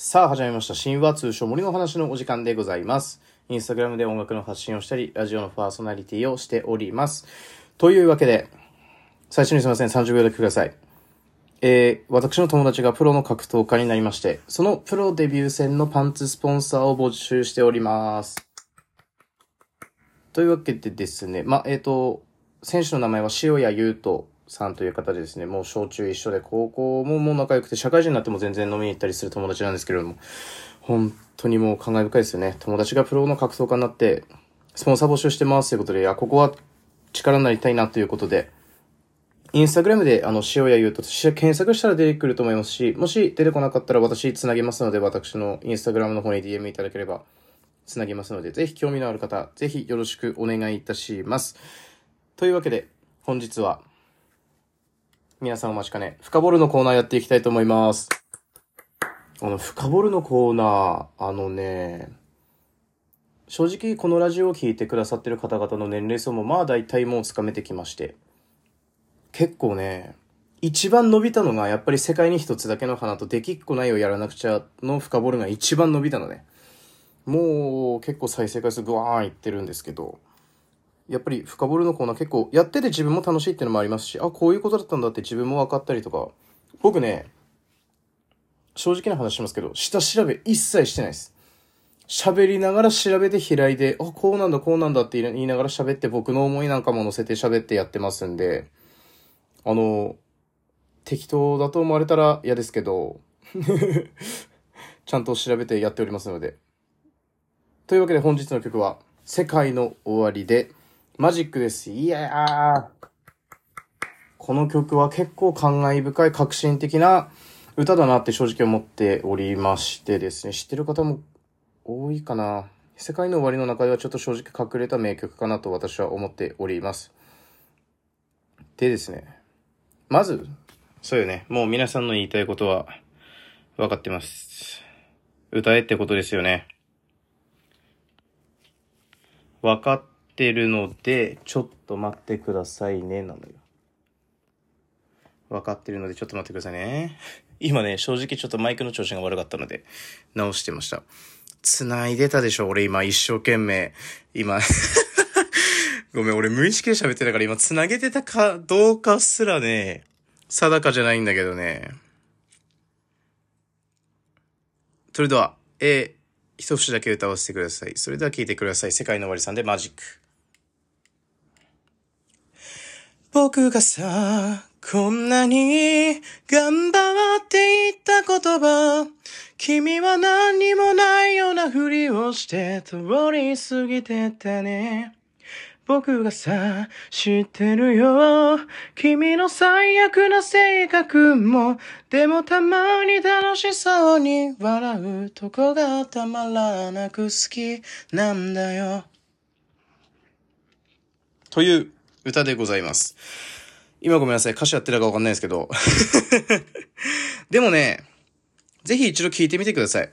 さあ始めました。神話通称森の話のお時間でございます。インスタグラムで音楽の発信をしたり、ラジオのパーソナリティをしております。というわけで、最初にすみません、30秒だけください。私の友達がプロの格闘家になりまして、そのプロデビュー戦のパンツスポンサーを募集しております。というわけでですね、選手の名前は塩谷優斗さんという方でですね、もう小中一緒で高校ももう仲良くて、社会人になっても全然飲みに行ったりする友達なんですけれども、本当にもう感慨深いですよね。友達がプロの格闘家になってスポンサー募集してますということで、いやここは力になりたいなということで、インスタグラムで塩谷優斗と検索したら出てくると思いますし、もし出てこなかったら私つなげますので、私のインスタグラムの方に DM いただければつなげますので、ぜひ興味のある方ぜひよろしくお願いいたします。というわけで本日は皆さんお待ちかね、深掘るのコーナーやっていきたいと思います。深掘るのコーナー、正直このラジオを聞いてくださってる方々の年齢層もまあ大体もうつかめてきまして、結構ね、一番伸びたのがやっぱり世界に一つだけの花とできっこないをやらなくちゃの深掘るが一番伸びたのね。もう結構再生回数ぐわーんいってるんですけど、やっぱり深掘るのコーナー結構やってて自分も楽しいっていうのもありますし、あ、こういうことだったんだって自分も分かったりとか、僕ね、正直な話しますけど、下調べ一切してないです。喋りながら調べて開いて、あ、こうなんだって言いながら喋って、僕の思いなんかも乗せて喋ってやってますんで、適当だと思われたら嫌ですけど、ちゃんと調べてやっておりますので。というわけで本日の曲は、世界の終わりで、マジックです。いやー、この曲は結構感慨深い革新的な歌だなって正直思っておりましてですね、知ってる方も多いかな。世界の終わりの中ではちょっと正直隠れた名曲かなと私は思っております。でですね、まず、そうよね、もう皆さんの言いたいことは分かってます。歌えってことですよね。分かってるのでちょっと待ってくださいねなのよ。分かってるのでちょっと待ってくださいね。今ね、正直ちょっとマイクの調子が悪かったので直してました。繋いでたでしょ俺今一生懸命今ごめん、俺無意識で喋ってたから今繋げてたかどうかすらね定かじゃないんだけどね。それでは一節だけ歌わせてください。それでは聴いてください。世界の終わりさんでマジック。僕がさ、こんなに頑張っていった言葉、君は何にもないようなふりをして通り過ぎてたね。僕がさ、知ってるよ君の最悪な性格も、でもたまに楽しそうに笑うとこがたまらなく好きなんだよという歌でございます。今ごめんなさい、歌詞やってるか分かんないですけどでもね、ぜひ一度聞いてみてください。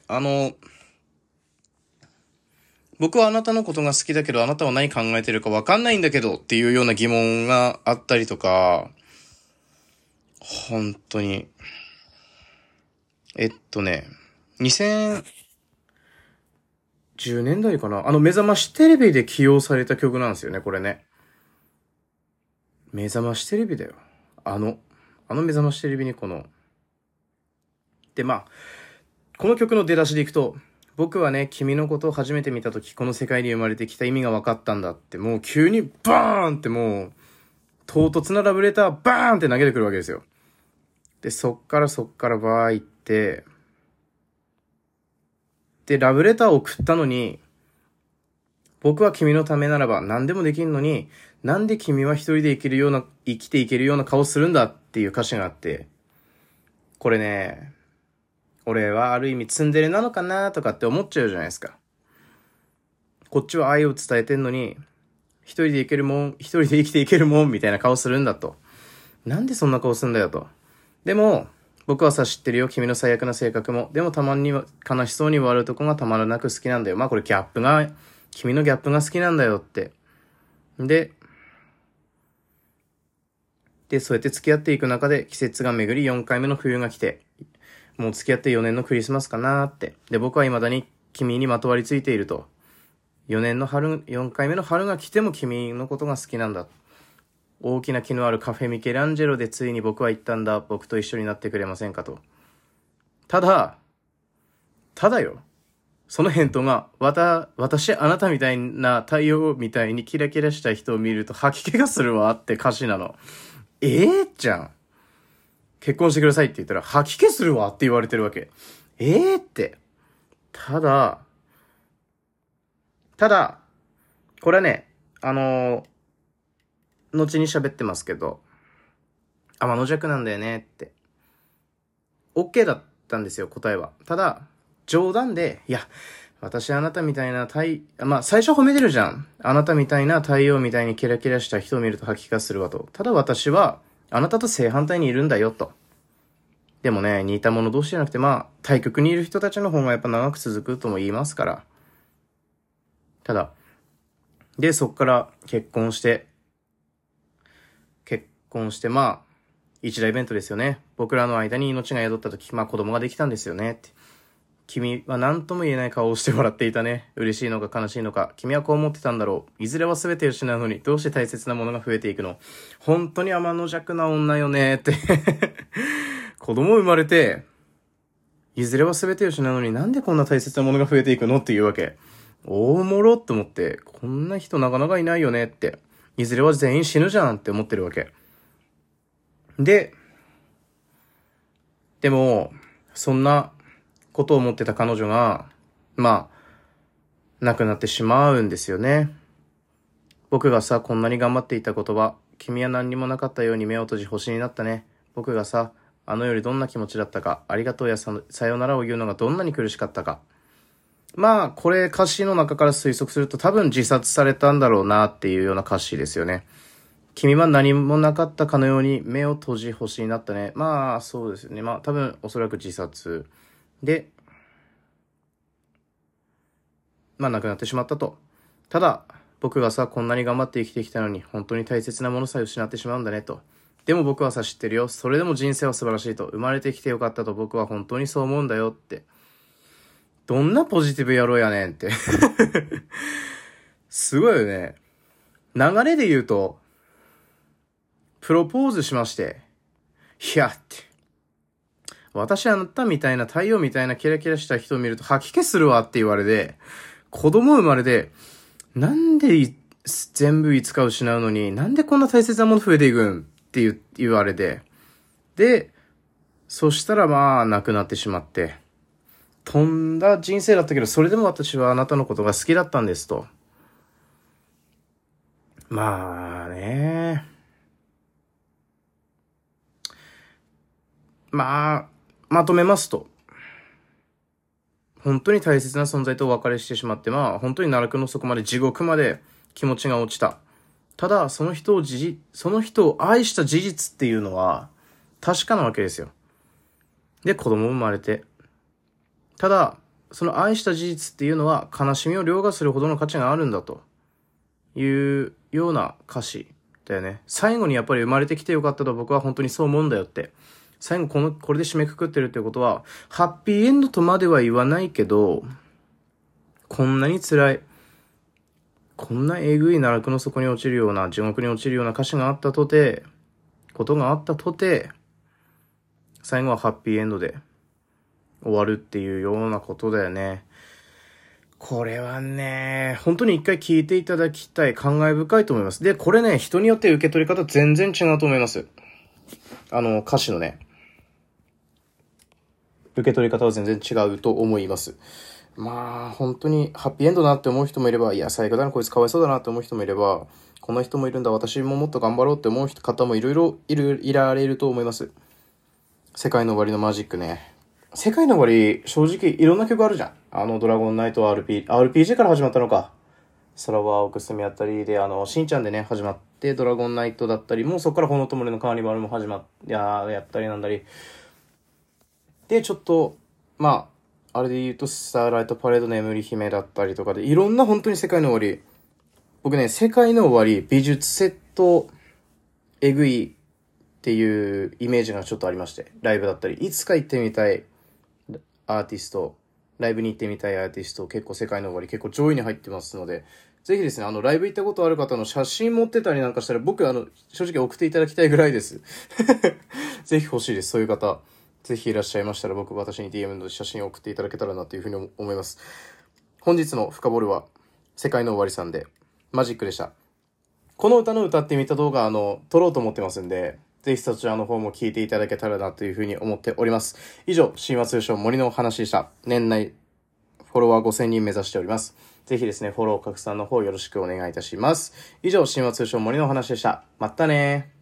僕はあなたのことが好きだけど、あなたは何考えてるか分かんないんだけどっていうような疑問があったりとか、本当に2010年代かな、目覚ましテレビで起用された曲なんですよね、これね。目覚ましテレビだよ。目覚ましテレビにこの曲の出だしでいくと、僕はね、君のことを初めて見たとき、この世界に生まれてきた意味が分かったんだって、もう急にバーンって、もう唐突なラブレターバーンって投げてくるわけですよ。で、そっからバー行って、で、ラブレターを送ったのに、僕は君のためならば何でもできんのに、なんで君は一人で生きていけるような顔するんだっていう歌詞があって、これね、俺はある意味ツンデレなのかなとかって思っちゃうじゃないですか。こっちは愛を伝えてんのに、一人で生きていけるもんみたいな顔するんだと。なんでそんな顔するんだよと。でも、僕はさ、知ってるよ君の最悪な性格も。でもたまに悲しそうに笑うとこがたまらなく好きなんだよ。まあこれ君のギャップが好きなんだよって。で、そうやって付き合っていく中で季節が巡り4回目の冬が来て、もう付き合って4年のクリスマスかなーって。で、僕は未だに君にまとわりついていると。4年の春、4回目の春が来ても君のことが好きなんだ。大きな木のあるカフェミケランジェロでついに僕は言ったんだ。僕と一緒になってくれませんかと。ただよ。その返答が、私、あなたみたいな太陽みたいにキラキラした人を見ると吐き気がするわって歌詞なの。じゃん。結婚してくださいって言ったら、吐き気するわって言われてるわけ。って。ただ、これはね、後に喋ってますけど、天の弱なんだよねって。OK だったんですよ、答えは。ただ、冗談で、いや、私あなたみたいな最初褒めてるじゃん。あなたみたいな太陽みたいにキラキラした人を見ると吐き気がするわと。ただ私は、あなたと正反対にいるんだよと。でもね、似た者同士じゃなくて、対極にいる人たちの方がやっぱ長く続くとも言いますから。ただ、で、そっから結婚して、一大イベントですよね。僕らの間に命が宿った時、子供ができたんですよねって。君は何とも言えない顔をして笑っていたね。嬉しいのか悲しいのか。君はこう思ってたんだろう。いずれは全て失うのに、どうして大切なものが増えていくの。本当に天の弱な女よねって。子供生まれて、いずれは全て失うのになんでこんな大切なものが増えていくのっていうわけ。おもろって思って、こんな人なかなかいないよねって。いずれは全員死ぬじゃんって思ってるわけ。でも、そんなことを思ってた彼女が、亡くなってしまうんですよね。僕がこんなに頑張っていた言葉、君は何にもなかったように目を閉じ星になったね。僕があの夜どんな気持ちだったか、ありがとうやさよならを言うのがどんなに苦しかったか。これ歌詞の中から推測すると多分自殺されたんだろうなっていうような歌詞ですよね。君は何もなかったかのように目を閉じ星になったね。そうですよね。多分おそらく自殺で、亡くなってしまったと。ただ、僕がこんなに頑張って生きてきたのに本当に大切なものさえ失ってしまうんだねと。でも僕は知ってるよ。それでも人生は素晴らしいと。生まれてきてよかったと僕は本当にそう思うんだよって。どんなポジティブ野郎やねんって。すごいよね。流れで言うと、プロポーズしまして、いやって。私あなたみたいな太陽みたいなキラキラした人を見ると吐き気するわって言われて、子供生まれて、なんで全部いつか失うのに、なんでこんな大切なもの増えていくんって言われて。で、そしたら亡くなってしまって。飛んだ人生だったけど、それでも私はあなたのことが好きだったんですと。ね。まとめますと。本当に大切な存在とお別れしてしまって、本当に奈落の底まで地獄まで気持ちが落ちた。ただ、その人を愛した事実っていうのは確かなわけですよ。で、子供も生まれて。ただ、その愛した事実っていうのは悲しみを凌駕するほどの価値があるんだというような歌詞だよね。最後にやっぱり生まれてきてよかったと僕は本当にそう思うんだよって。最後これで締めくくってるってことは、ハッピーエンドとまでは言わないけど、こんなに辛い、こんなえぐい奈落の底に落ちるような、地獄に落ちるような歌詞があったとて、ことがあったとて、最後はハッピーエンドで終わるっていうようなことだよね。これはね、本当に一回聞いていただきたい、感慨深いと思います。で、これね、人によって受け取り方全然違うと思います。歌詞のね、受け取り方は全然違うと思います。本当にハッピーエンドだなって思う人もいれば、いや、最悪だな、こいつかわいそうだなって思う人もいれば、こんな人もいるんだ、私ももっと頑張ろうって思う方もいろいろいられると思います。世界の終わりのマジックね。世界の終わり、正直いろんな曲あるじゃん。ドラゴンナイト RPG から始まったのか。空は青く澄みあたりで、しんちゃんでね、始まって、ドラゴンナイトだったり、もうそこから炎ともれのカーニバルも始まって、やったりなんだり。で、ちょっと、あれで言うと、スターライトパレード眠り姫だったりとかで、いろんな本当に世界の終わり。僕ね、世界の終わり、美術セット、えぐいっていうイメージがちょっとありまして、ライブだったり、いつか行ってみたい。アーティスト、ライブに行ってみたいアーティスト、結構世界の終わり、結構上位に入ってますので、ぜひですね、ライブ行ったことある方の写真持ってたりなんかしたら、僕、正直送っていただきたいぐらいです。ぜひ欲しいです。そういう方、ぜひいらっしゃいましたら、私に DM の写真を送っていただけたらなというふうに思います。本日の深掘るは、世界の終わりさんで、マジックでした。この歌の歌ってみた動画、撮ろうと思ってますんで、ぜひそちらの方も聞いていただけたらなというふうに思っております。以上、神話通称森のお話でした。年内、フォロワー5000人目指しております。ぜひですね、フォロー拡散の方よろしくお願いいたします。以上、神話通称森のお話でした。またねー。